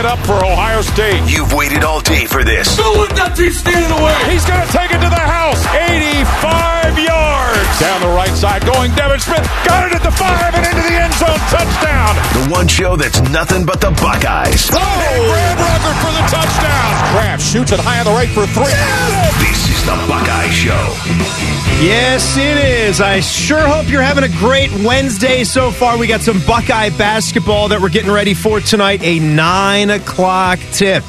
it up for Ohio State. You've waited all day for this. Don't let that team stand away. He's going to take it to the house. 85 yards. Down the right side going Devin Smith. Got it at the 5 and into the end zone. Touchdown. The one show that's nothing but the Buckeyes. Oh, Brad Rucker for the touchdown. Kraft shoots it high on the right for 3. This is the Buckeye Show. Yes, it is. I sure hope you're having a great Wednesday so far. We got some Buckeye basketball that we're getting ready for tonight. A 9 o'clock tip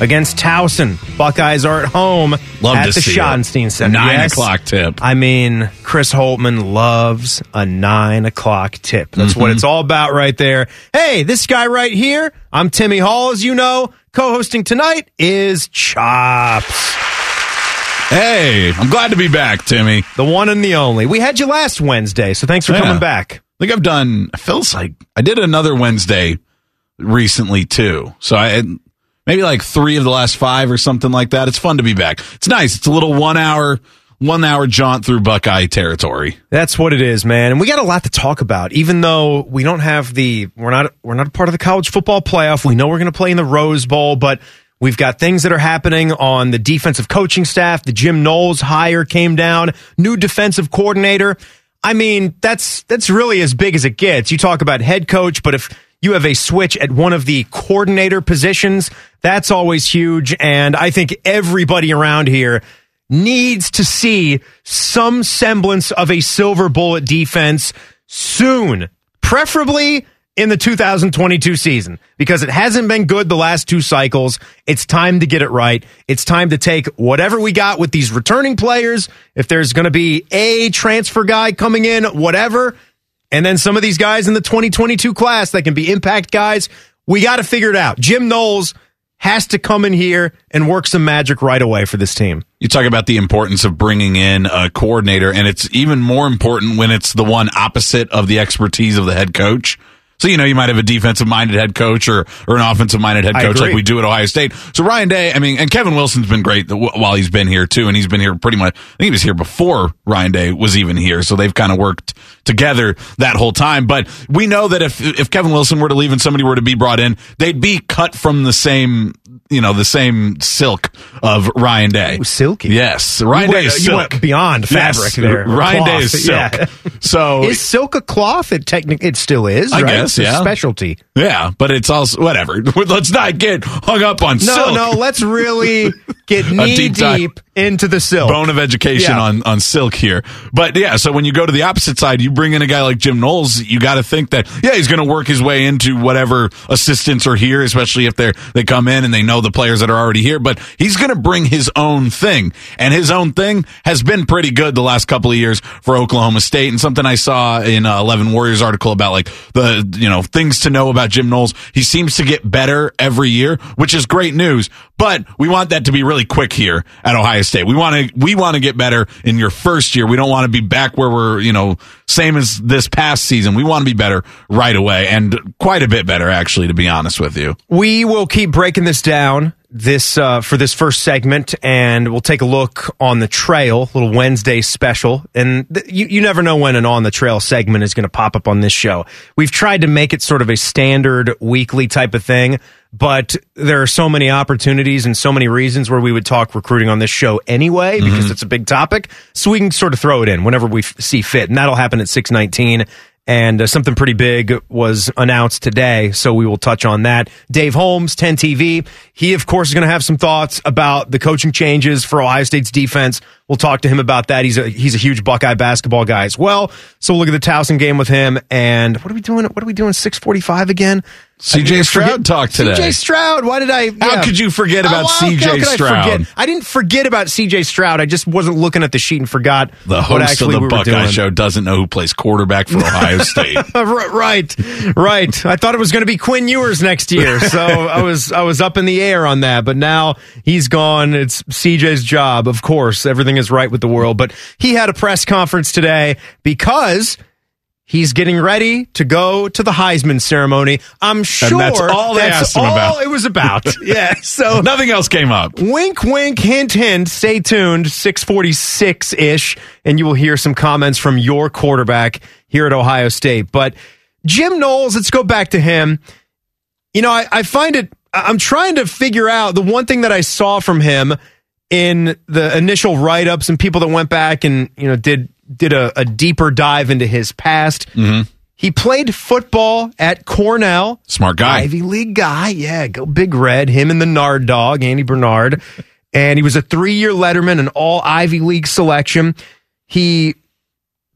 against Towson. Buckeyes are at home at the Schottenstein Center. 9 o'clock tip. I mean, Chris Holtmann loves a 9 o'clock tip. That's what it's all about right there. Hey, this guy right here, I'm Timmy Hall, as you know. Co-hosting tonight is Chops. Hey, I'm glad to be back, Timmy. The one and the only. We had you last Wednesday, so thanks for coming back. I think I've done, it feels like, I did another Wednesday recently, too. So I maybe like 3 of the last 5 or something like that. It's fun to be back. It's nice. It's a little one hour jaunt through Buckeye territory. That's what it is, man. And we got a lot to talk about, even though we don't have we're not a part of the college football playoff. We know we're going to play in the Rose Bowl, but we've got things that are happening on the defensive coaching staff. The Jim Knowles hire came down, new defensive coordinator. I mean, that's really as big as it gets. You talk about head coach, but if you have a switch at one of the coordinator positions, that's always huge. And I think everybody around here needs to see some semblance of a silver bullet defense soon, preferably in the 2022 season, because it hasn't been good the last 2 cycles. It's time to get it right. It's time to take whatever we got with these returning players. If there's going to be a transfer guy coming in, whatever. And then some of these guys in the 2022 class that can be impact guys, we got to figure it out. Jim Knowles has to come in here and work some magic right away for this team. You talk about the importance of bringing in a coordinator, and it's even more important when it's the one opposite of the expertise of the head coach. So, you know, you might have a defensive-minded head coach or an offensive-minded head coach like we do at Ohio State. So Ryan Day, I mean, and Kevin Wilson's been great while he's been here, too, and he's been here pretty much, I think he was here before Ryan Day was even here, so they've kind of worked together that whole time. But we know that if Kevin Wilson were to leave and somebody were to be brought in, they'd be cut from the same, you know, the same silk of Ryan Day. Ooh, silky. Yes. Ryan Day is silk. You went beyond fabric there. Ryan Day is silk. Yeah. So is silk a cloth? It still is, I guess, it's a specialty. Yeah, but it's also, whatever. Let's not get hung up on silk. No, let's really get knee deep into the silk. Bone of education on silk here. But yeah, so when you go to the opposite side, you bring in a guy like Jim Knowles, you got to think that, he's going to work his way into whatever assistants are here, especially if they come in and they know the players that are already here, but he's going to bring his own thing, and his own thing has been pretty good the last couple of years for Oklahoma State. And something I saw in 11 Warriors article about like the, things to know about Jim Knowles. He seems to get better every year, which is great news, but we want that to be really quick here at Ohio State. We want to get better in your first year. We don't want to be back where we're, same as this past season. We want to be better right away, and quite a bit better, actually, to be honest with you. We will keep breaking this down for this first segment, and we'll take a look on the trail, little Wednesday special. And you never know when an on the trail segment is going to pop up on this show. We've tried to make it sort of a standard weekly type of thing, but there are so many opportunities and so many reasons where we would talk recruiting on this show anyway, because it's a big topic. So we can sort of throw it in whenever we see fit, and that'll happen at 6:19. And something pretty big was announced today, so we will touch on that. Dave Holmes, 10 TV, he, of course, is going to have some thoughts about the coaching changes for Ohio State's defense. We'll talk to him about that. He's a huge Buckeye basketball guy as well. So we'll look at the Towson game with him. And what are we doing 6:45 again? C.J. Stroud talked today. C.J. Stroud, why did I... Yeah. How could you forget about C.J. Stroud? I didn't forget about C.J. Stroud. I just wasn't looking at the sheet and forgot the host what actually of the Buckeye Show doesn't know who plays quarterback for Ohio State. Right. I thought it was going to be Quinn Ewers next year, so I was up in the air on that, but now he's gone. It's C.J.'s job, of course. Everything is right with the world, but he had a press conference today because... he's getting ready to go to the Heisman ceremony. I'm sure and that's all they asked him about. All it was about. Yeah. So nothing else came up. Wink, wink, hint, hint. Stay tuned. 6:46-ish, and you will hear some comments from your quarterback here at Ohio State. But Jim Knowles, let's go back to him. I find it I'm trying to figure out the one thing that I saw from him in the initial write-ups and people that went back and did a deeper dive into his past. Mm-hmm. He played football at Cornell. Smart guy. Ivy League guy. Yeah, go Big Red. Him and the Nard Dog, Andy Bernard. And he was a 3-year letterman, an all Ivy League selection. He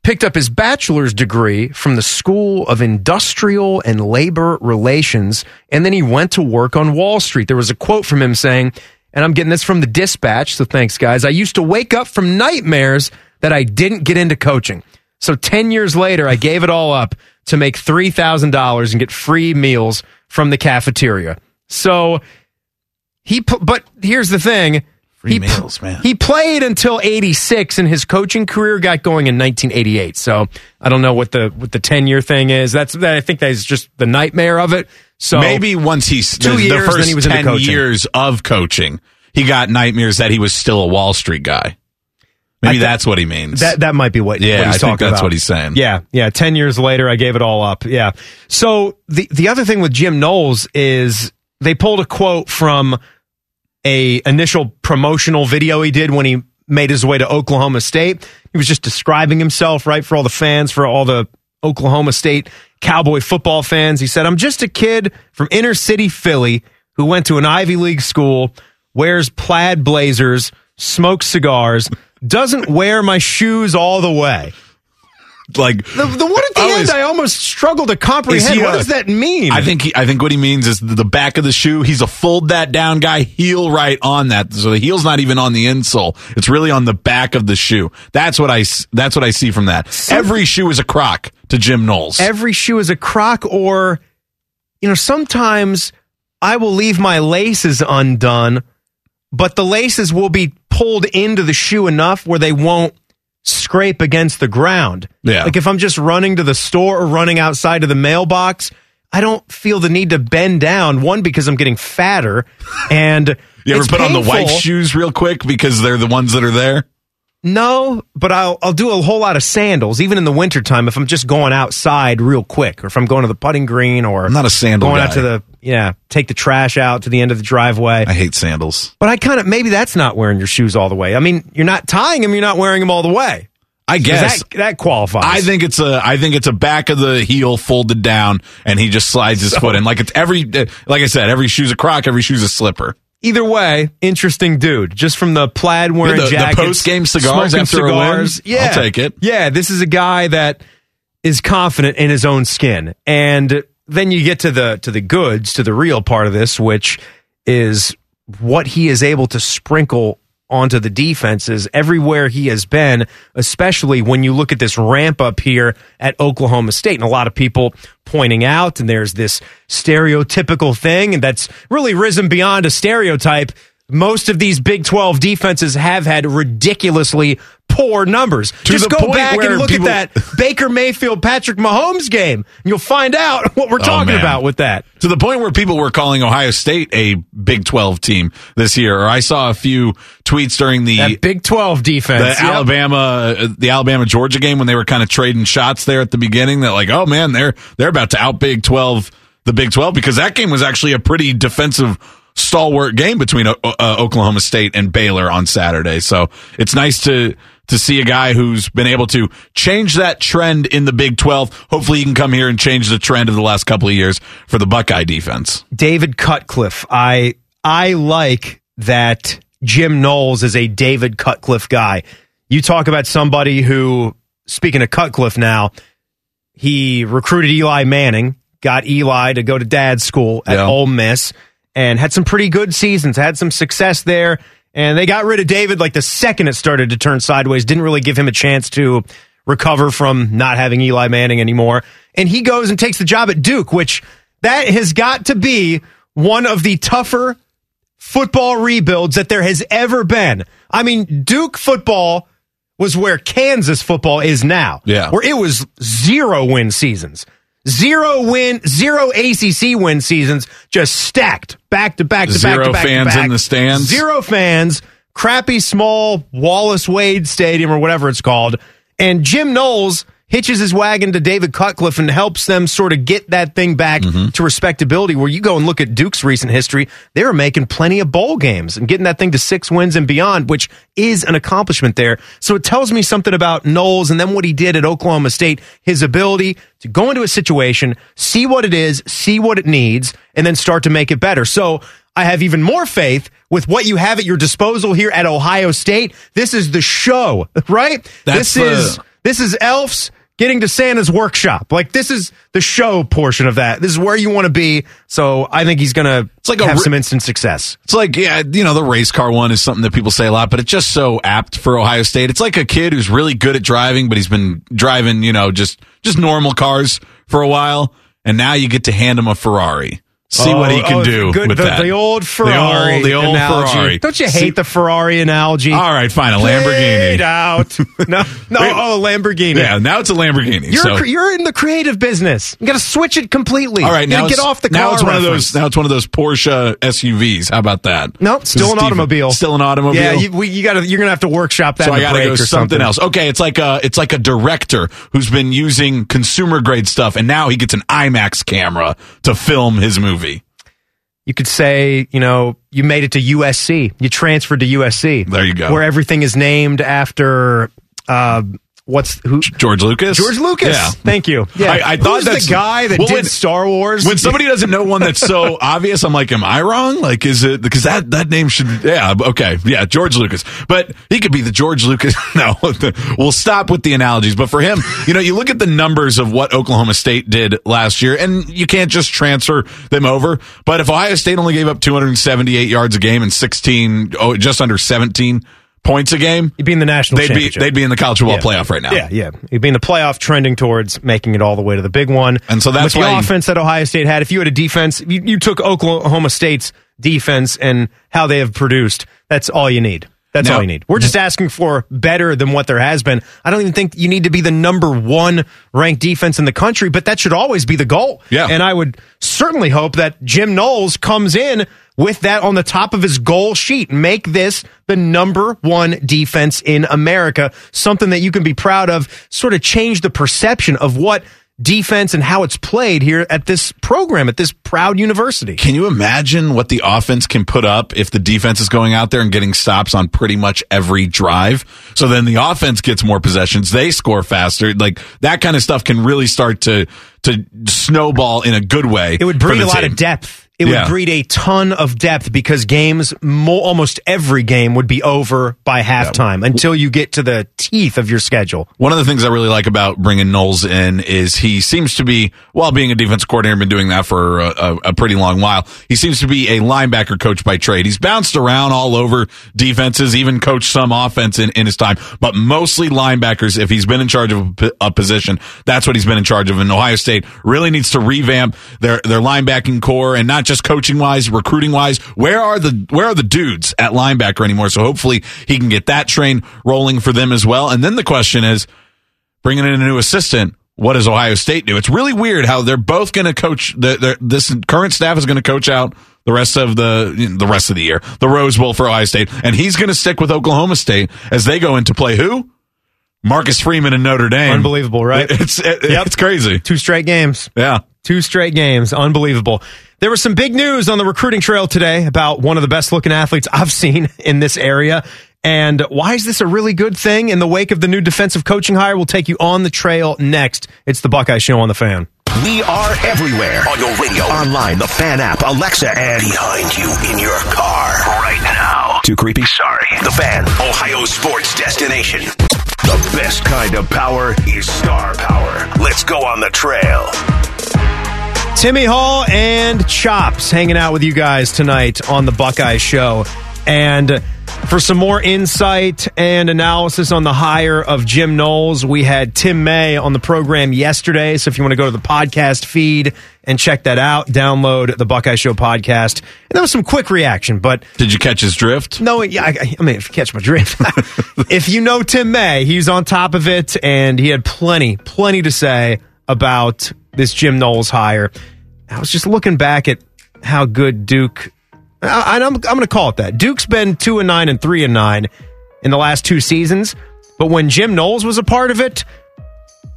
picked up his bachelor's degree from the School of Industrial and Labor Relations, and then he went to work on Wall Street. There was a quote from him saying, and I'm getting this from the Dispatch, so thanks, guys. I used to wake up from nightmares that I didn't get into coaching. So 10 years later, I gave it all up to make $3,000 and get free meals from the cafeteria. So but here's the thing. Free meals, man. He played until 86 and his coaching career got going in 1988. So I don't know what the 10-year thing is. I think that's just the nightmare of it. So maybe once he's 2 years, the first then he was 10 into coaching. Years of coaching, he got nightmares that he was still a Wall Street guy. Maybe that's what he means. That might be what he's talking about. Yeah, I think that's what he's saying. Yeah. 10 years later, I gave it all up. Yeah. So the other thing with Jim Knowles is they pulled a quote from an initial promotional video he did when he made his way to Oklahoma State. He was just describing himself, right, for all the fans, for all the Oklahoma State Cowboy football fans. He said, "I'm just a kid from inner city Philly who went to an Ivy League school, wears plaid blazers, smokes cigars, doesn't wear my shoes all the way." Like the one at the end, I almost struggle to comprehend. What does that mean? I think what he means is the back of the shoe. He's a fold that down guy, heel right on that. So the heel's not even on the insole; it's really on the back of the shoe. That's what I see from that. Every shoe is a crock to Jim Knowles. Every shoe is a crock, or sometimes I will leave my laces undone, but the laces will be pulled into the shoe enough where they won't scrape against the ground. Yeah. Like if I'm just running to the store or running outside to the mailbox, I don't feel the need to bend down. One, because I'm getting fatter, and you ever put painful. On the wife's shoes real quick because they're the ones that are there? No, but I'll do a whole lot of sandals, even in the wintertime, if I'm just going outside real quick, or if I'm going to the putting green, or I'm not a sandal going guy. Out to the take the trash out to the end of the driveway. I hate sandals. But I maybe that's not wearing your shoes all the way. I mean, you're not tying them, you're not wearing them all the way. I guess that qualifies. I think it's a back of the heel folded down, and he just slides his foot in. Like it's like I said, every shoe's a crock, every shoe's a slipper. Either way, interesting dude. Just from the plaid wearing jackets, the post-game cigars after cigars. A win. Yeah, I'll take it. Yeah, this is a guy that is confident in his own skin. And then you get to the goods, to the real part of this, which is what he is able to sprinkle onto the defenses everywhere he has been, especially when you look at this ramp up here at Oklahoma State. And a lot of people pointing out, and there's this stereotypical thing, and that's really risen beyond a stereotype. Most of these Big 12 defenses have had ridiculously poor numbers. Just go back and look at that Baker Mayfield, Patrick Mahomes game, and you'll find out what we're talking about with that. To the point where people were calling Ohio State a Big 12 team this year. Or I saw a few tweets during that Big 12 defense, the Alabama-Georgia game, when they were kind of trading shots there at the beginning. That like, oh man, they're about to out Big 12 the Big 12, because that game was actually a pretty defensive stalwart game between Oklahoma State and Baylor on Saturday. So it's nice to see a guy who's been able to change that trend in the Big 12. Hopefully he can come here and change the trend of the last couple of years for the Buckeye defense. David Cutcliffe. I like that Jim Knowles is a David Cutcliffe guy. You talk about somebody who, speaking of Cutcliffe now, he recruited Eli Manning, got Eli to go to dad's school at Ole Miss, and had some pretty good seasons, had some success there. And they got rid of David like the second it started to turn sideways. Didn't really give him a chance to recover from not having Eli Manning anymore. And he goes and takes the job at Duke, which that has got to be one of the tougher football rebuilds that there has ever been. I mean, Duke football was where Kansas football is now, where it was 0-win seasons. 0 ACC win seasons, just stacked back to back to back to back. 0 fans in the stands. 0 fans, crappy small Wallace Wade Stadium or whatever it's called. And Jim Knowles hitches his wagon to David Cutcliffe and helps them sort of get that thing back to respectability, where you go and look at Duke's recent history, they were making plenty of bowl games and getting that thing to 6 wins and beyond, which is an accomplishment there. So it tells me something about Knowles and then what he did at Oklahoma State, his ability to go into a situation, see what it is, see what it needs, and then start to make it better. So I have even more faith with what you have at your disposal here at Ohio State. This is the show, right? This is Elf's getting to Santa's workshop. Like, this is the show portion of that. This is where you want to be. So I think he's going to have some instant success. It's like, yeah, you know, the race car one is something that people say a lot, but it's just so apt for Ohio State. It's like a kid who's really good at driving, but he's been driving, you know, just normal cars for a while. And now you get to hand him a Ferrari. See what he can do with that. The old Ferrari analogy. Ferrari. Don't you hate the Ferrari analogy? All right, fine. A Lamborghini. Out. No. Lamborghini. Yeah, now it's a Lamborghini. You're in the creative business. You got to switch it completely. All right, now get off the car. Now it's one of those Porsche SUVs. How about that? Nope, still an automobile. Still an automobile. Yeah, you're going to have to workshop that. So I got to go something else. Okay, it's like a director who's been using consumer grade stuff, and now he gets an IMAX camera to film his movie. You could say, you know, you made it to USC. You transferred to USC. There you go. Where everything is named after George Lucas? George Lucas. Yeah. Thank you. Yeah. I thought that's the guy that did Star Wars. When somebody doesn't know one that's so obvious, I'm like, am I wrong? Like, is it because that name should? Yeah. Okay. Yeah. George Lucas. But he could be the George Lucas. No, we'll stop with the analogies. But for him, you know, you look at the numbers of what Oklahoma State did last year, and you can't just transfer them over. But if Ohio State only gave up 278 yards a game and just under 17 points a game, you'd be in the national championship. They'd be in the college football playoff right now. Yeah, yeah. You'd be in the playoff, trending towards making it all the way to the big one. And so that's the offense that Ohio State had. If you had a defense, you took Oklahoma State's defense and how they have produced, that's all you need. That's all you need. We're just asking for better than what there has been. I don't even think you need to be the #1 ranked defense in the country, but that should always be the goal. Yeah. And I would certainly hope that Jim Knowles comes in with that on the top of his goal sheet. Make this the #1 defense in America, something that you can be proud of, sort of change the perception of what defense and how it's played here at this program, at this proud university. Can you imagine what the offense can put up if the defense is going out there and getting stops on pretty much every drive? So then the offense gets more possessions, they score faster. Like, that kind of stuff can really start to snowball in a good way. It would breed a lot of depth. It would breed a ton of depth, because games, almost every game would be over by halftime until you get to the teeth of your schedule. One of the things I really like about bringing Knowles in is he seems to be, while being a defense coordinator, been doing that for a pretty long while, he seems to be a linebacker coach by trade. He's bounced around all over defenses, even coached some offense in his time, but mostly linebackers. If he's been in charge of a position, that's what he's been in charge of. And Ohio State really needs to revamp their linebacking core, and not just coaching wise, recruiting wise. Where are the dudes at linebacker anymore? So hopefully he can get that train rolling for them as well. And then the question is, bringing in a new assistant, what does Ohio State do? It's really weird how they're both going to coach. This current staff is going to coach out the rest of the rest of the year, the Rose Bowl for Ohio State, and he's going to stick with Oklahoma State as they go into play who? Marcus Freeman and Notre Dame. Unbelievable, right? It's crazy. 2 straight games. Yeah. 2 straight games. Unbelievable. There was some big news on the recruiting trail today about one of the best-looking athletes I've seen in this area. And why is this a really good thing in the wake of the new defensive coaching hire? We'll take you on the trail next. It's the Buckeye Show on the Fan. We are everywhere. On your radio, online, the Fan app, Alexa, and behind you in your car right now. Too creepy? Sorry. The Fan, Ohio's sports destination. The best kind of power is star power. Let's go on the trail. Timmy Hall and Chops hanging out with you guys tonight on the Buckeye Show. And for some more insight and analysis on the hire of Jim Knowles, we had Tim May on the program yesterday. So if you want to go to the podcast feed and check that out, download the Buckeye Show podcast. And that was some quick reaction, but... Did you catch his drift? No, if you catch my drift. If you know Tim May, he's on top of it, and he had plenty to say about this Jim Knowles hire. I was just looking back at how good Duke, and I'm going to call it that. Duke's been 2-9 and 3-9 in the last 2 seasons, but when Jim Knowles was a part of it,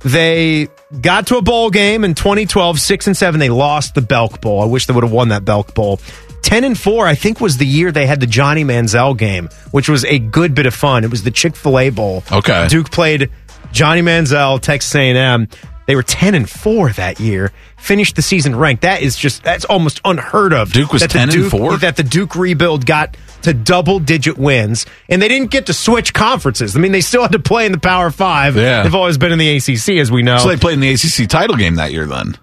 They got to a bowl game in 2012, 6-7. They lost the Belk Bowl. I wish they would have won that Belk Bowl. 10-4, I think, was the year they had the Johnny Manziel game, which was a good bit of fun. It was the Chick-fil-A Bowl. Okay. Duke played Johnny Manziel, Texas A&M. They were 10-4 that year. Finished the season ranked. That's almost unheard of. Duke was 10-4? That the Duke rebuild got to double-digit wins, and they didn't get to switch conferences. I mean, they still had to play in the Power Five. Yeah. They've always been in the ACC, as we know. So they played in the ACC title game that year, then?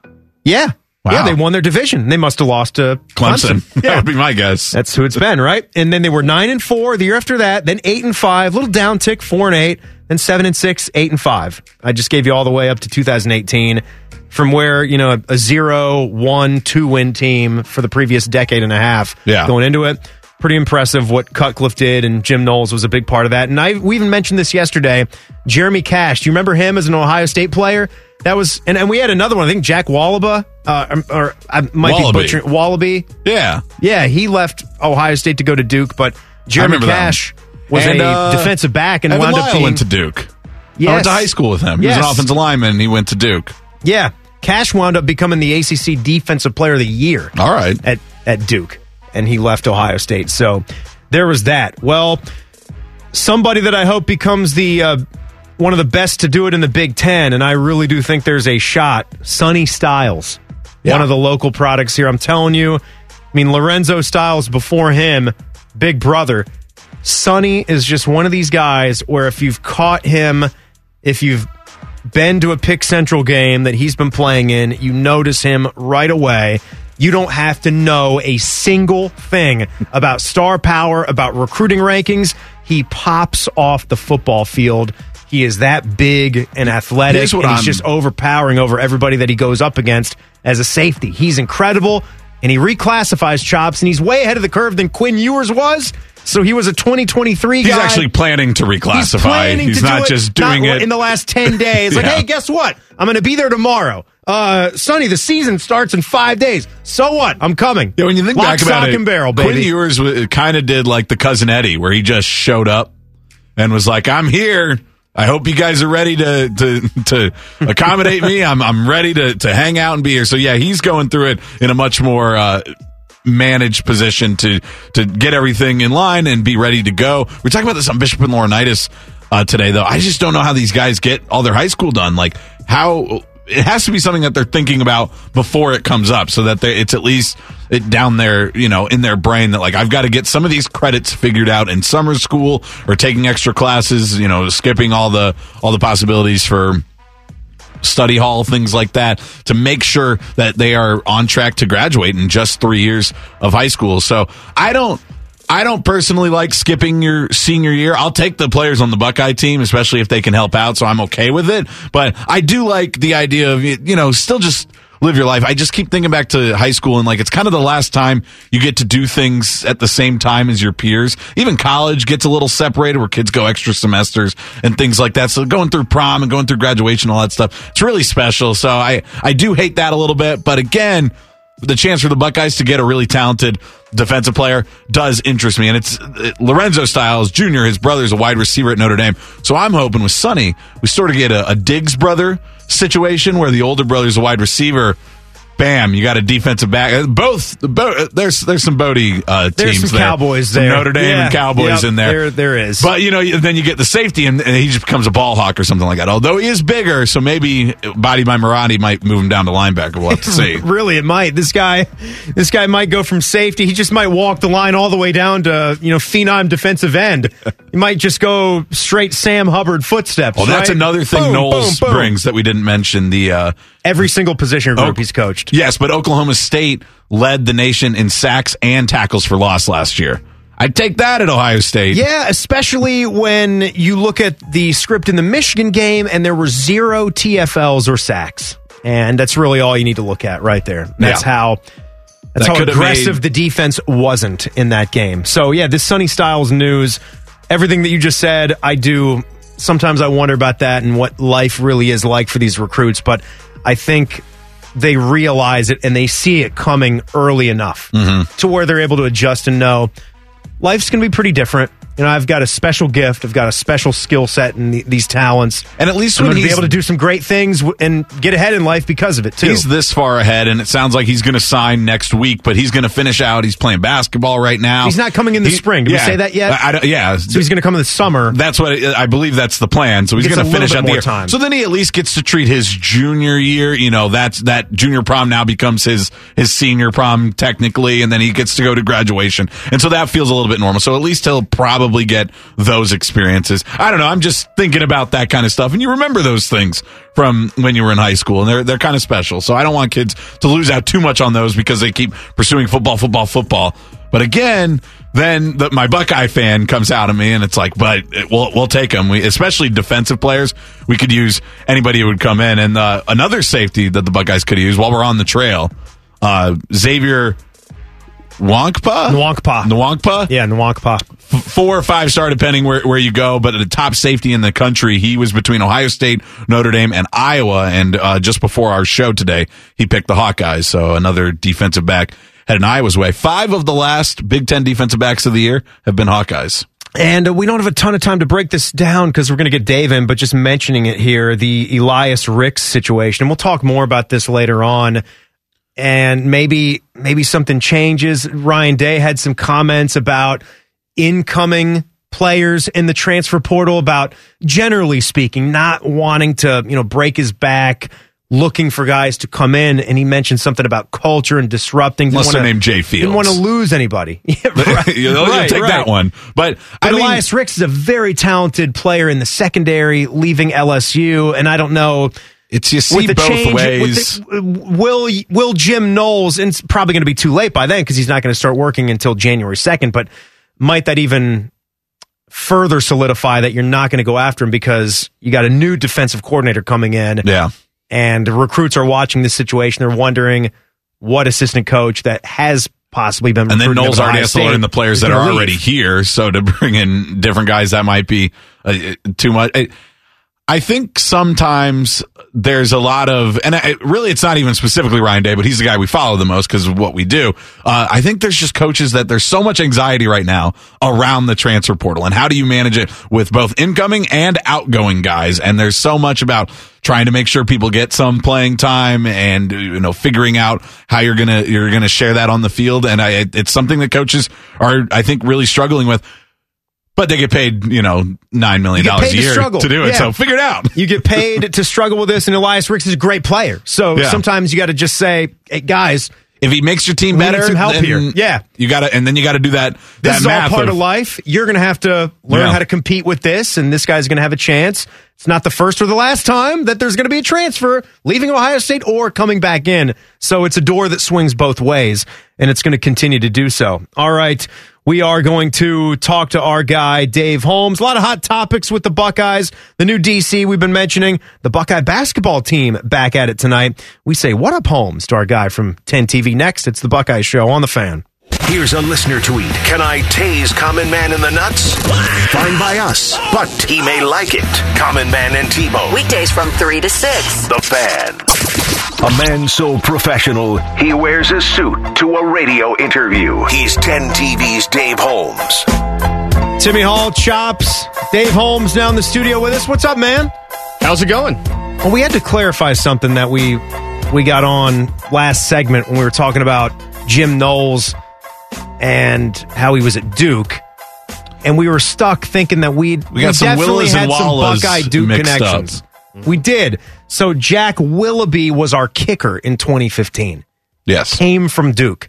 Yeah. Wow. Yeah, they won their division. They must have lost to Clemson. Yeah. That would be my guess. That's who it's been, right? And then they were 9-4 the year after that, then 8-5, little down tick, 4-8, then 7-6, 8-5. I just gave you all the way up to 2018, from where, you know, a 0-1-2-win team for the previous decade and a half going into it. Pretty impressive what Cutcliffe did, and Jim Knowles was a big part of that. And we even mentioned this yesterday. Jeremy Cash, do you remember him as an Ohio State player? That was, and we had another one. I think Jack Wallaby, or I might Wallaby. Be butchering Wallaby. Yeah, yeah. He left Ohio State to go to Duke, but Jeremy Cash was a defensive back and wound up went to Duke. Yes. I went to high school with him. He was an offensive lineman, and he went to Duke. Yeah, Cash wound up becoming the ACC Defensive Player of the Year. All right, at Duke, and he left Ohio State. So there was that. Well, somebody that I hope becomes the. One of the best to do it in the Big Ten, and I really do think there's a shot. Sonny Styles, one of the local products here. I'm telling you, I mean, Lorenzo Styles before him, big brother. Sonny is just one of these guys where if you've caught him, if you've been to a Pick Central game that he's been playing in, you notice him right away. You don't have to know a single thing about star power, about recruiting rankings. He pops off the football field. He is that big and athletic, and he's just overpowering over everybody that he goes up against as a safety. He's incredible, and he reclassifies Chops, and he's way ahead of the curve than Quinn Ewers was. So he was a 2023 guy. He's actually planning to reclassify. He's not do just doing not it in the last 10 days. Like, hey, guess what? I'm going to be there tomorrow. Sonny, the season starts in 5 days. So what? I'm coming. Yeah, when you think back about it, barrel, Quinn Ewers kind of did like the Cousin Eddie, where he just showed up and was like, I'm here. I hope you guys are ready to accommodate me. I'm ready to hang out and be here. So yeah, he's going through it in a much more managed position to get everything in line and be ready to go. We're talking about this on Bishop and Laurinaitis today, though. I just don't know how these guys get all their high school done. Like, how it has to be something that they're thinking about before it comes up, so that it's at least down there, you know, in their brain that, like, I've got to get some of these credits figured out in summer school or taking extra classes, you know, skipping all the possibilities for study hall, things like that, to make sure that they are on track to graduate in just 3 years of high school. So I don't personally like skipping your senior year. I'll take the players on the Buckeye team, especially if they can help out, so I'm okay with it. But I do like the idea of, you know, still just live your life. I just keep thinking back to high school, and like, it's kind of the last time you get to do things at the same time as your peers. Even college gets a little separated, where kids go extra semesters and things like that. So going through prom and going through graduation, all that stuff, it's really special. So I do hate that a little bit. But again, the chance for the Buckeyes to get a really talented defensive player does interest me. And it's Lorenzo Styles Jr., his brother's a wide receiver at Notre Dame. So I'm hoping with Sonny, we sort of get a Diggs brother situation, where the older brother's a wide receiver. Bam, you got a defensive back. Both there's some Bodie teams there. There's some Cowboys there. Notre Dame and Cowboys in there. There is. But, you know, then you get the safety, and he just becomes a ball hawk or something like that. Although he is bigger, so maybe Body by Mirati might move him down to linebacker. We'll have to see. Really, it might. This guy might go from safety. He just might walk the line all the way down to, you know, phenom defensive end. He might just go straight Sam Hubbard footsteps. Well, that's another thing Knowles brings that we didn't mention. The every single position group he's coached. Yes, but Oklahoma State led the nation in sacks and tackles for loss last year. I'd take that at Ohio State. Yeah, especially when you look at the script in the Michigan game and there were 0 TFLs or sacks. And that's really all you need to look at right there. That's how aggressive the defense wasn't in that game. So yeah, this Sonny Styles news, everything that you just said, I do. Sometimes I wonder about that and what life really is like for these recruits, but I think they realize it and they see it coming early enough to where they're able to adjust and know life's going to be pretty different. you know, I've got a special gift, I've got a special skill set and these talents. And at least I'm going to be able to do some great things and get ahead in life because of it, too. He's this far ahead, and it sounds like he's going to sign next week, but he's going to finish out. He's playing basketball right now. He's not coming in the spring. Did we say that yet? So he's going to come in the summer. That's what I believe that's the plan. So he's going to finish out the year. So then he at least gets to treat his junior year. You know, that's that junior prom now becomes his senior prom technically, and then he gets to go to graduation. And so that feels a little bit normal. So at least he'll probably get those experiences. I don't know. I'm just thinking about that kind of stuff. And you remember those things from when you were in high school, and they're kind of special. So I don't want kids to lose out too much on those because they keep pursuing football. But again, then my Buckeye fan comes out of me, and it's like, but we'll take them. Especially defensive players, we could use anybody who would come in. And another safety that the Buckeyes could use while we're on the trail, Xavier Nwankpa? Yeah, Nwankpa. 4 or 5-star, depending where you go, but the top safety in the country. He was between Ohio State, Notre Dame, and Iowa, and just before our show today, he picked the Hawkeyes, so another defensive back heading Iowa's way. 5 of the last Big Ten defensive backs of the year have been Hawkeyes. And we don't have a ton of time to break this down because we're going to get Dave in, but just mentioning it here, the Elias Ricks situation, and we'll talk more about this later on. And maybe something changes. Ryan Day had some comments about incoming players in the transfer portal, about generally speaking, not wanting to, break his back, looking for guys to come in. And he mentioned something about culture and disrupting. Unless they're named Jay Fields. Didn't want to lose anybody. You'll take that one. But Elias Ricks is a very talented player in the secondary, leaving LSU. And I don't know. It's you see both change, ways. Will Jim Knowles, and it's probably going to be too late by then because he's not going to start working until January 2nd, but might that even further solidify that you're not going to go after him because you got a new defensive coordinator coming in? Yeah. And recruits are watching this situation. They're wondering what assistant coach that has possibly been recruited. And then Knowles already has to learn the players that are already here, so to bring in different guys, that might be too much. I think sometimes there's a lot of, and it's not even specifically Ryan Day, but he's the guy we follow the most because of what we do. I think there's just coaches that there's so much anxiety right now around the transfer portal, and how do you manage it with both incoming and outgoing guys? And there's so much about trying to make sure people get some playing time and, figuring out how you're going to share that on the field. And it's something that coaches are, I think, really struggling with. But they get paid, $9 million a year to do it. Yeah. So figure it out. You get paid to struggle with this, and Elias Ricks is a great player. So sometimes you got to just say, hey, guys, if he makes your team better, some help here. Yeah. You got to do that. This is all part of life. You're going to have to learn how to compete with this, and this guy's going to have a chance. It's not the first or the last time that there's going to be a transfer leaving Ohio State or coming back in. So it's a door that swings both ways, and it's going to continue to do so. All right. We are going to talk to our guy, Dave Holmes. A lot of hot topics with the Buckeyes. The new DC we've been mentioning. The Buckeye basketball team back at it tonight. We say, what up, Holmes, to our guy from 10 TV next. It's the Buckeye Show on the Fan. Here's a listener tweet. Can I tase Common Man in the nuts? Fine by us, but he may like it. Common Man and Tebow. Weekdays from 3 to 6. The Fan. A man so professional, he wears a suit to a radio interview. He's 10 TV's Dave Holmes. Timmy Hall, Chops, Dave Holmes down in the studio with us. What's up, man? How's it going? Well, we had to clarify something that we got on last segment when we were talking about Jim Knowles and how he was at Duke, and we were stuck thinking that we got some definitely had some Buckeye-Duke connections. Up. We did. So Jack Willoughby was our kicker in 2015. Yes. He came from Duke.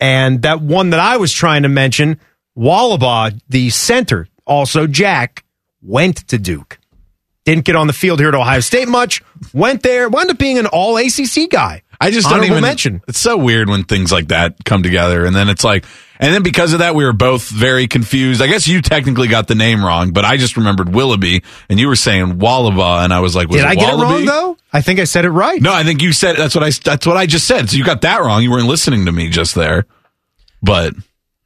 And that one that I was trying to mention, Wallabaugh, the center, also Jack, went to Duke. Didn't get on the field here at Ohio State much, went there, wound up being an all-ACC guy. I just don't even mention. It's so weird when things like that come together, and then it's like, and then because of that, we were both very confused. I guess you technically got the name wrong, but I just remembered Willoughby, and you were saying Wallabaugh, and I was like, did I get it wrong though? I think I said it right. No, I think you said that's what I just said. So you got that wrong. You weren't listening to me just there, but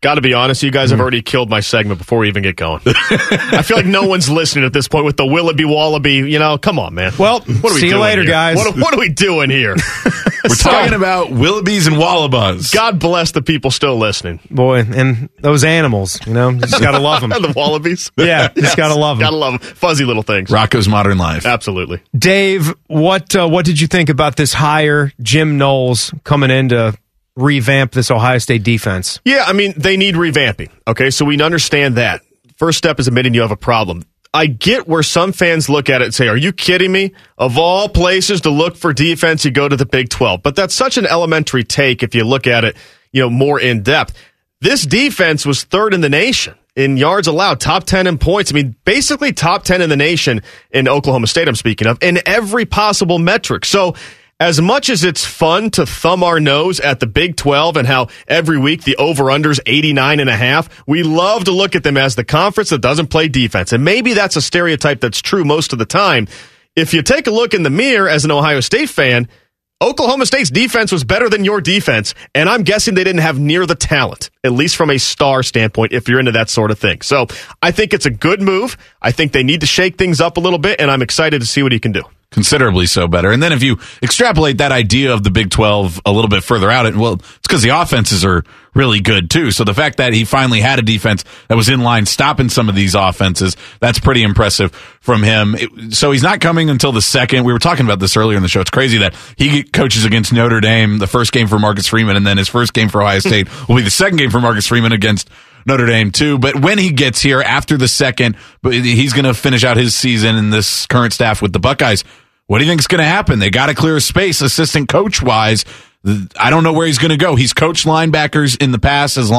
Got to be honest, you guys have already killed my segment before we even get going. I feel like no one's listening at this point with the Willoughby Wallaby. You know, come on, man. Well, what are see we you later, here? Guys. What are we doing here? We're talking about Willoughbys and Wallabies. God bless the people still listening. Boy, and those animals, you know, you just got to love them. The Wallabies? Yeah, just got to love them. Got to love them. Fuzzy little things. Rocco's Modern Life. Absolutely. Dave, what did you think about this hire, Jim Knowles, coming into revamp this Ohio State defense? Yeah, I mean, they need revamping. Okay, so we understand that. First step is admitting you have a problem. I get where some fans look at it and say, are you kidding me? Of all places to look for defense, you go to the Big 12. But that's such an elementary take if you look at it, you know, more in depth. This defense was third in the nation in yards allowed, top 10 in points. I mean, basically top 10 in the nation in Oklahoma State, I'm speaking of, in every possible metric. So as much as it's fun to thumb our nose at the Big 12 and how every week the over-under's 89.5, we love to look at them as the conference that doesn't play defense. And maybe that's a stereotype that's true most of the time. If you take a look in the mirror as an Ohio State fan, Oklahoma State's defense was better than your defense, and I'm guessing they didn't have near the talent, at least from a star standpoint, if you're into that sort of thing. So I think it's a good move. I think they need to shake things up a little bit, and I'm excited to see what he can do. Considerably so better. And then if you extrapolate that idea of the Big 12 a little bit further out, well, it's because the offenses are really good too. So the fact that he finally had a defense that was in line stopping some of these offenses, that's pretty impressive from him. So he's not coming until the second. We were talking about this earlier in the show. It's crazy that he coaches against Notre Dame, the first game for Marcus Freeman, and then his first game for Ohio State will be the second game for Marcus Freeman against Notre Dame too. But when he gets here after the second, he's going to finish out his season in this current staff with the Buckeyes. What do you think is going to happen? They got to clear space assistant coach-wise. I don't know where he's going to go. He's coached linebackers in the past as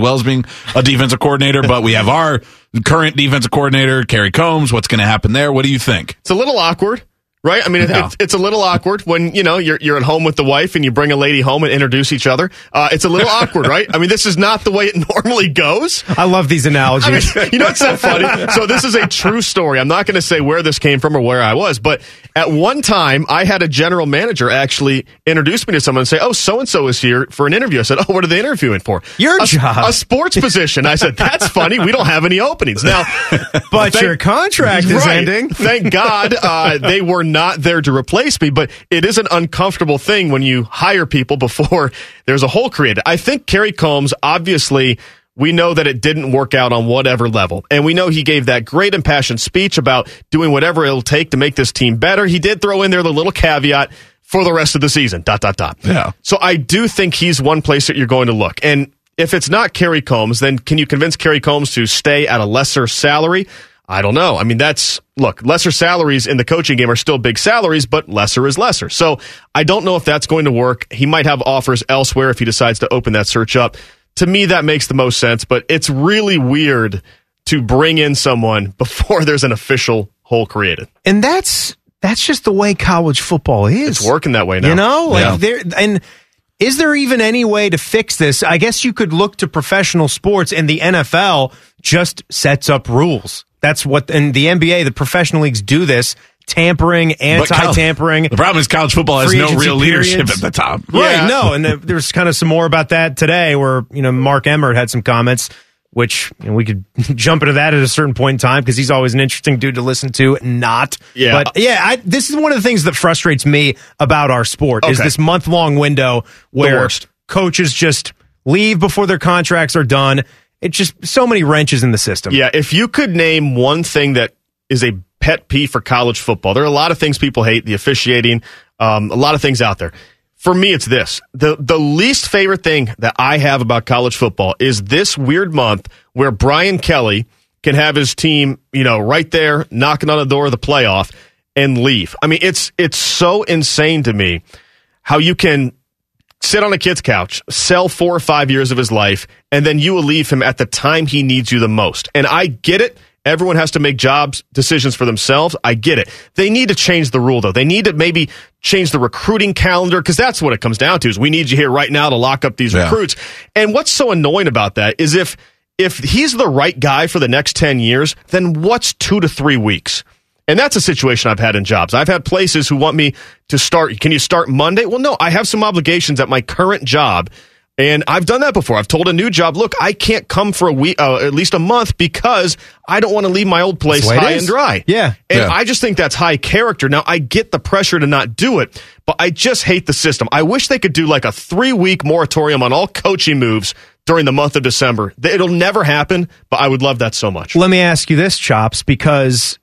well as being a defensive coordinator, but we have our current defensive coordinator, Kerry Combs. What's going to happen there? What do you think? It's a little awkward, right? I mean, it's a little awkward when, you know, you're at home with the wife and you bring a lady home and introduce each other. It's a little awkward, right? I mean, this is not the way it normally goes. I love these analogies. I mean, you know, it's so funny. So this is a true story. I'm not going to say where this came from or where I was, but at one time I had a general manager actually introduce me to someone and say, oh, so-and-so is here for an interview. I said, oh, what are they interviewing for? Your job. A sports position. I said, that's funny. We don't have any openings. Now, but your contract is ending. Thank God they were not there to replace me, but it is an uncomfortable thing when you hire people before there's a hole created. I think Kerry Combs, obviously, we know that it didn't work out on whatever level. And we know he gave that great impassioned speech about doing whatever it'll take to make this team better. He did throw in there the little caveat for the rest of the season, ... Yeah. So I do think he's one place that you're going to look. And if it's not Kerry Combs, then can you convince Kerry Combs to stay at a lesser salary? I don't know. I mean, look, lesser salaries in the coaching game are still big salaries, but lesser is lesser. So I don't know if that's going to work. He might have offers elsewhere if he decides to open that search up. To me, that makes the most sense, but it's really weird to bring in someone before there's an official hole created. And that's just the way college football is. It's working that way now. You know, like is there even any way to fix this? I guess you could look to professional sports, and the NFL just sets up rules. That's what, and the NBA, the professional leagues do this, tampering, anti-tampering. The problem is college football has no real leadership at the top. Yeah. Right, no, and there's kind of some more about that today where, you know, Mark Emmert had some comments, which, you know, we could jump into that at a certain point in time because he's always an interesting dude to listen to, not. Yeah. But, yeah, this is one of the things that frustrates me about our sport is this month-long window where coaches just leave before their contracts are done. It's just so many wrenches in the system. Yeah, if you could name one thing that is a pet peeve for college football, there are a lot of things people hate, the officiating, a lot of things out there. For me, it's this. The least favorite thing that I have about college football is this weird month where Brian Kelly can have his team, you know, right there knocking on the door of the playoff and leave. I mean, it's so insane to me how you can sit on a kid's couch, sell 4 or 5 years of his life, and then you will leave him at the time he needs you the most. And I get it. Everyone has to make decisions for themselves. I get it. They need to change the rule, though. They need to maybe change the recruiting calendar, because that's what it comes down to, is we need you here right now to lock up these recruits. And what's so annoying about that is if he's the right guy for the next 10 years, then what's 2 to 3 weeks? And that's a situation I've had in jobs. I've had places who want me to start. Can you start Monday? Well, no, I have some obligations at my current job. And I've done that before. I've told a new job, look, I can't come for a week, at least a month, because I don't want to leave my old place high and dry. Yeah. And I just think that's high character. Now, I get the pressure to not do it, but I just hate the system. I wish they could do like a 3-week moratorium on all coaching moves during the month of December. It'll never happen, but I would love that so much. Let me ask you this, Chops, because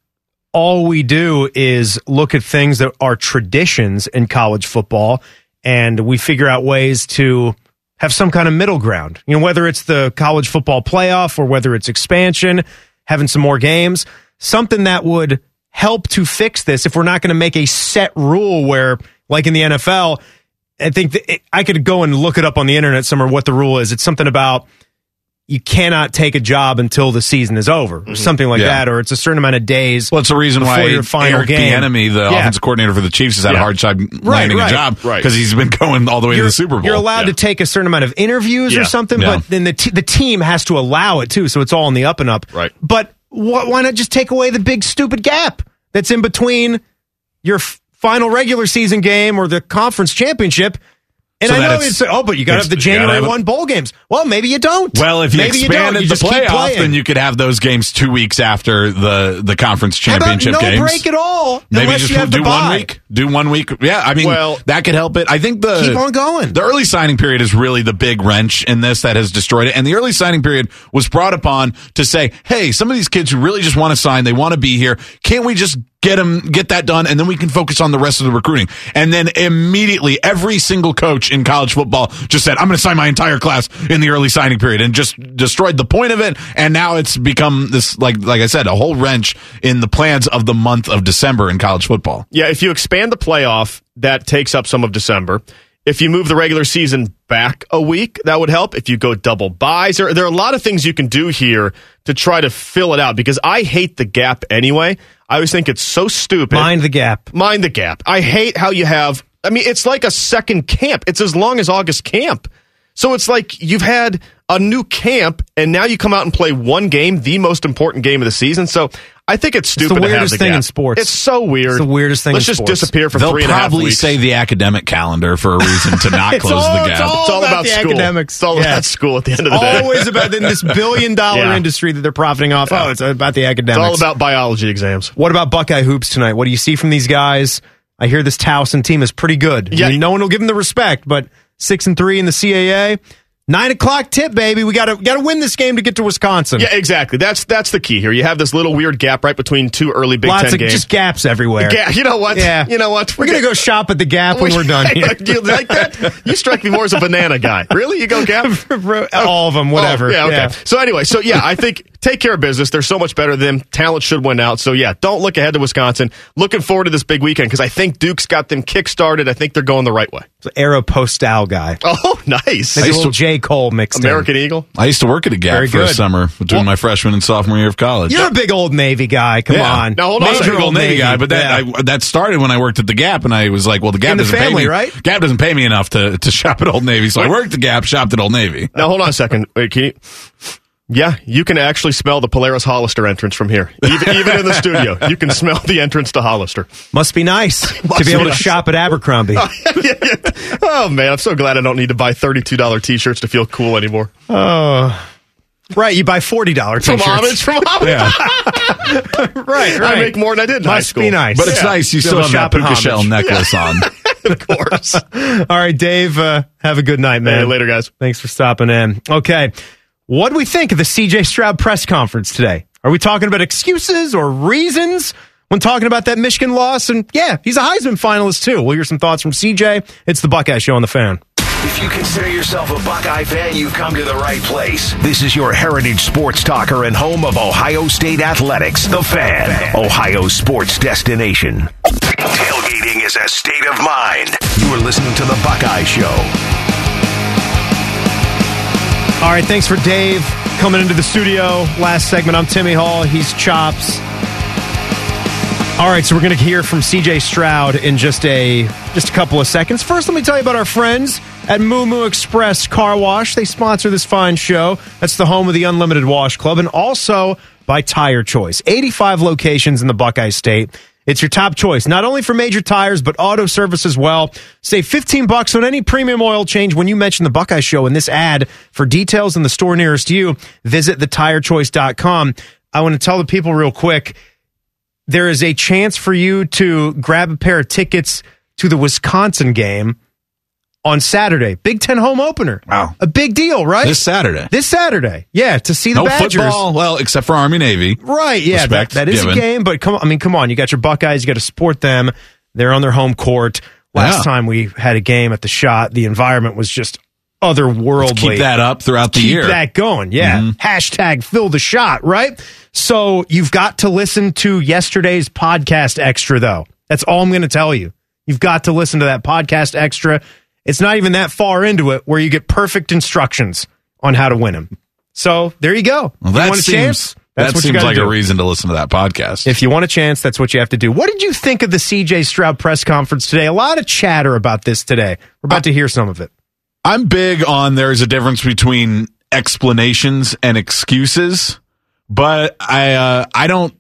all we do is look at things that are traditions in college football, and we figure out ways to have some kind of middle ground, you know, whether it's the college football playoff or whether it's expansion, having some more games, something that would help to fix this. If we're not going to make a set rule where, like in the NFL, I think that I could go and look it up on the internet somewhere what the rule is. It's something about you cannot take a job until the season is over, or something like that, or it's a certain amount of days. Well, it's the reason why your final Eric Bieniemy, the offensive coordinator for the Chiefs, has had a hard time landing a job because he's been going all the way to the Super Bowl. You're allowed to take a certain amount of interviews or something, but then the team has to allow it too, so it's all in the up and up. Right. But why not just take away the big stupid gap that's in between your final regular season game or the conference championship? And so I know it's but you got to have the January 1 bowl games. Well, maybe you don't. Well, if you expanded the playoff, then you could have those games 2 weeks after the conference championship games. No break at all. Maybe just you have do 1 week. Do 1 week. Yeah, I mean, that could help it. I think keep on going. The early signing period is really the big wrench in this that has destroyed it. And the early signing period was brought upon to say, hey, some of these kids who really just want to sign, they want to be here. Can't we just get that done, and then we can focus on the rest of the recruiting? And then immediately every single coach in college football just said, I'm going to sign my entire class in the early signing period, and just destroyed the point of it. And now it's become this, like I said, a whole wrench in the plans of the month of December in college football. Yeah, if you expand the playoff, that takes up some of December. If you move the regular season back a week, that would help. If you go double buys, there are a lot of things you can do here to try to fill it out, because I hate the gap anyway. I always think it's so stupid. Mind the gap. Mind the gap. I hate how you have, I mean, it's like a second camp. It's as long as August camp. So it's like you've had a new camp, and now you come out and play one game, the most important game of the season. So I think it's stupid to have the gap. It's the weirdest thing in sports. It's so weird. It's the weirdest thing in sports. Let's just disappear for 3.5 weeks. They'll probably say the academic calendar for a reason to not close the gap. It's all about school. Academics. It's all about school at the end of the day. It's always about this $1 billion industry that they're profiting off. Yeah. Oh, it's about the academics. It's all about biology exams. What about Buckeye Hoops tonight? What do you see from these guys? I hear this Towson team is pretty good. Yeah. I mean, no one will give them the respect, but 6-3 in the CAA. 9 o'clock tip, baby. We gotta win this game to get to Wisconsin. Yeah, exactly. That's the key here. You have this little weird gap right between two early Big Ten games. Just gaps everywhere. You know what? Yeah. You know what? We're gonna go shop at the Gap when we're done here. You like that? You strike me more as a banana guy. Really? You go Gap? All of them. Whatever. Yeah. Okay. Yeah. So I think take care of business. They're so much better than them. Talent should win out. So yeah, don't look ahead to Wisconsin. Looking forward to this big weekend because I think Duke's got them kick-started. I think they're going the right way. It's an Aeropostale guy. Oh, nice. Maybe a little J. Cole mixed American in. Eagle. I used to work at a Gap for a summer between my freshman and sophomore year of college. You're a big Old Navy guy. Come on. Now, hold on. I'm a big Old Navy guy, but that started when I worked at the Gap, and I was like, well, the Gap doesn't pay me. Right? Gap doesn't pay me enough to shop at Old Navy, so I worked at Gap, shopped at Old Navy. Now, hold on a second. Wait, can you... Yeah, you can actually smell the Polaris Hollister entrance from here. Even in the studio, you can smell the entrance to Hollister. Must be nice to be able to shop at Abercrombie. Oh, man, I'm so glad I don't need to buy $32 T-shirts to feel cool anymore. Oh, right, you buy $40 T-shirts. From homage. Yeah. Right. I make more than I did in high school. Must be nice. But it's nice you still have that puka shell necklace on. Of course. All right, Dave, have a good night, man. Hey, later, guys. Thanks for stopping in. Okay. What do we think of the C.J. Stroud press conference today? Are we talking about excuses or reasons when talking about that Michigan loss? And yeah, he's a Heisman finalist too. We'll hear some thoughts from C.J. It's the Buckeye Show on the Fan. If you consider yourself a Buckeye fan, you've come to the right place. This is your heritage sports talker and home of Ohio State athletics, The Fan, Ohio's sports destination. Tailgating is a state of mind. You are listening to the Buckeye Show. All right, thanks for Dave coming into the studio. Last segment, I'm Timmy Hall. He's Chops. All right, so we're going to hear from C.J. Stroud in just a couple of seconds. First, let me tell you about our friends at Moo Moo Express Car Wash. They sponsor this fine show. That's the home of the Unlimited Wash Club, and also by Tire Choice. 85 locations in the Buckeye State. It's your top choice, not only for major tires, but auto service as well. Save $15 on any premium oil change when you mention the Buckeye Show in this ad. For details in the store nearest you, visit thetirechoice.com. I want to tell the people real quick, there is a chance for you to grab a pair of tickets to the Wisconsin game on Saturday. Big Ten home opener. Wow. A big deal, right? This Saturday. Yeah, to see the Badgers. No football, well, except for Army-Navy. Right, yeah. Respect, that is given. A game, but come on. You got your Buckeyes. You got to support them. They're on their home court. Last time we had a game at the Schott, the environment was just otherworldly. Let's keep that up throughout the year. Keep that going, yeah. Mm-hmm. # fill the Schott, right? So you've got to listen to yesterday's podcast extra, though. That's all I'm going to tell you. You've got to listen to that podcast extra. It's not even that far into it where you get perfect instructions on how to win them. So there you go. Well, that want a chance? That seems like a reason to listen to that podcast. If you want a chance, that's what you have to do. What did you think of the C.J. Stroud press conference today? A lot of chatter about this today. We're about to hear some of it. I'm big on there's a difference between explanations and excuses. But it's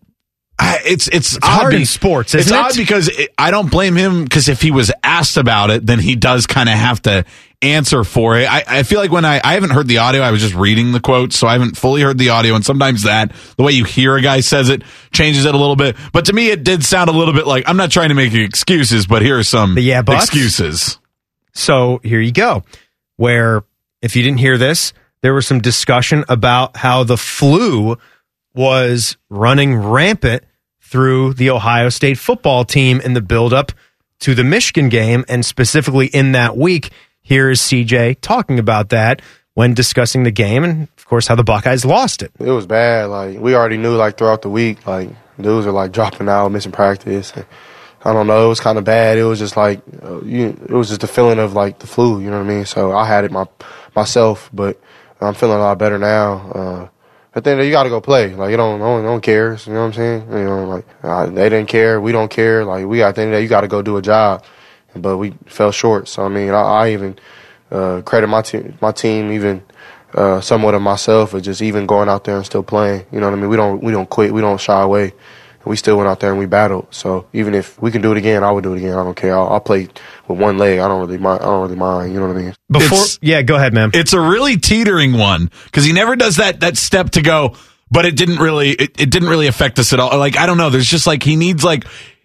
hard in sports, isn't it? It's odd because I don't blame him, because if he was asked about it, then he does kind of have to answer for it. I feel like when I haven't heard the audio, I was just reading the quotes, so I haven't fully heard the audio, and sometimes the way you hear a guy says it changes it a little bit. But to me, it did sound a little bit like, I'm not trying to make excuses, but here are some excuses. So here you go, where if you didn't hear this, there was some discussion about how the flu was running rampant through the Ohio State football team in the buildup to the Michigan game, and specifically in that week. Here is CJ talking about that when discussing the game and, of course, how the Buckeyes lost it. It was bad. We already knew, throughout the week, dudes are, dropping out, missing practice. And I don't know. It was kind of bad. It was just, it was just the feeling of, the flu, you know what I mean? So I had it myself, but I'm feeling a lot better now. I think that you got to go play. You don't care. You know what I'm saying? They didn't care. We don't care. I think that you got to go do a job. But we fell short. So, I even credit my team, even somewhat of myself, for just even going out there and still playing. You know what I mean? We don't quit. We don't shy away. We still went out there and we battled. So even if we can do it again, I would do it again. I don't care. I'll play with one leg. I don't really mind. You know what I mean? Go ahead, man. It's a really teetering one, because he never does that step to go, but it didn't really affect us at all. I don't know. There's just he needs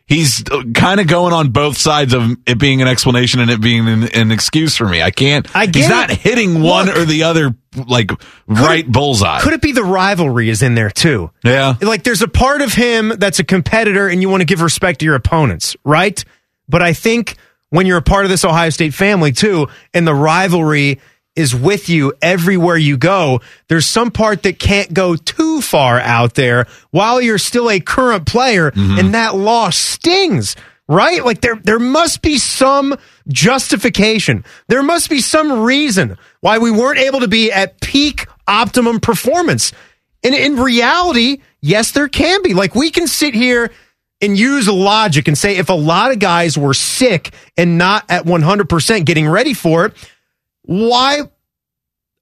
he's kind of going on both sides of it being an explanation and it being an excuse for me. I can't. He's not hitting one or the other. Bullseye. Could it be the rivalry is in there too? Yeah. There's a part of him that's a competitor and you want to give respect to your opponents, right? But I think when you're a part of this Ohio State family too, and the rivalry is with you everywhere you go, there's some part that can't go too far out there while you're still a current player, mm-hmm. and that loss stings. Right? There must be some justification. There must be some reason why we weren't able to be at peak optimum performance. And in reality, yes, there can be. We can sit here and use logic and say if a lot of guys were sick and not at 100% getting ready for it, why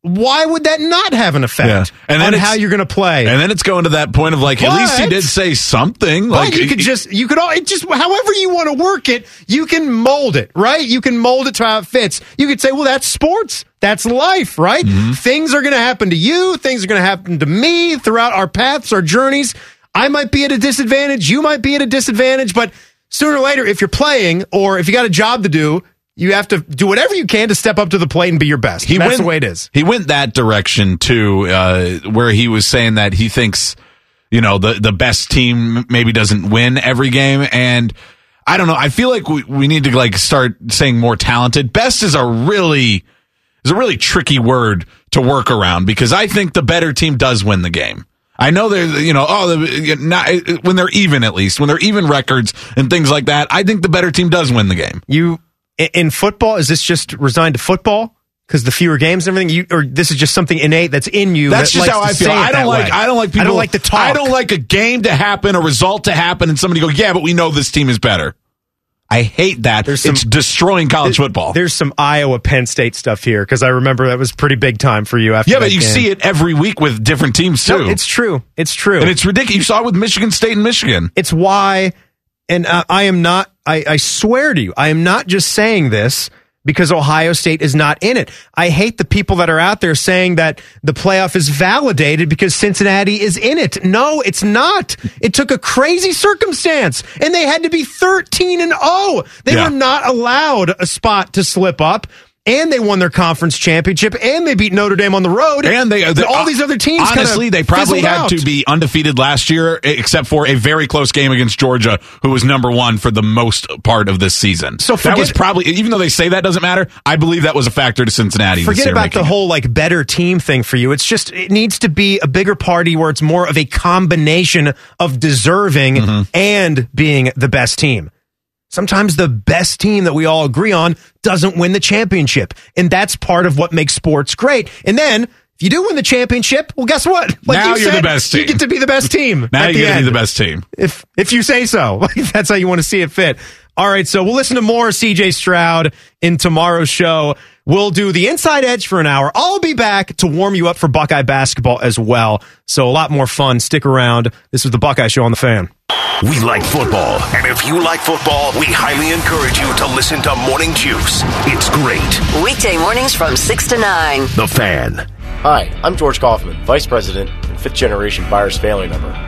would that not have an effect on how you're going to play? And then it's going to that point of at least he did say something. However you want to work it, you can mold it, right? You can mold it to how it fits. You could say, well, that's sports. That's life, right? Mm-hmm. Things are going to happen to you. Things are going to happen to me throughout our paths, our journeys. I might be at a disadvantage. You might be at a disadvantage, but sooner or later, if you're playing or if you got a job to do, you have to do whatever you can to step up to the plate and be your best. That's the way it is. He went that direction, too, where he was saying that he thinks, the best team maybe doesn't win every game. And I don't know. I feel like we need to, start saying more talented. Best is a really tricky word to work around, because I think the better team does win the game. I know they're, when they're even, at least, when they're even records and things like that, I think the better team does win the game. In football, is this just resigned to football? Because the fewer games and everything, or this is just something innate that's in you? That's just how I feel. I don't like people. I don't like the talk. I don't like a game to happen, a result to happen, and somebody go, yeah, but we know this team is better. I hate that. It's destroying college football. There's some Iowa Penn State stuff here, because I remember that was pretty big time for you after. Yeah, but you see it every week with different teams too. No, it's true. And it's ridiculous. You saw it with Michigan State and Michigan. It's why And I am not, I swear to you, I am not just saying this because Ohio State is not in it. I hate the people that are out there saying that the playoff is validated because Cincinnati is in it. No, it's not. It took a crazy circumstance, and they had to be 13-0. They were not allowed a spot to slip up. And they won their conference championship, and they beat Notre Dame on the road, and they all these other teams. Honestly, they probably had to be undefeated last year, except for a very close game against Georgia, who was number one for the most part of this season. So that was probably, even though they say that doesn't matter, I believe that was a factor to Cincinnati. Forget about the whole like better team thing for you. It's just it needs to be a bigger party where it's more of a combination of deserving and being the best team. Sometimes the best team that we all agree on doesn't win the championship. And that's part of what makes sports great. And then if you do win the championship, well, guess what? Like now you're the best team. You get to be the best team. Now you get to be the best team. If you say so. That's how you want to see it fit. All right, so we'll listen to more C.J. Stroud in tomorrow's show. We'll do the Inside Edge for an hour. I'll be back to warm you up for Buckeye basketball as well. So a lot more fun. Stick around. This is the Buckeye Show on the Fan. We like football, and if you like football, we highly encourage you to listen to Morning Juice. It's great. Weekday mornings from 6 to 9. The Fan. Hi, I'm George Kaufman, Vice President and fifth-generation buyer's family member.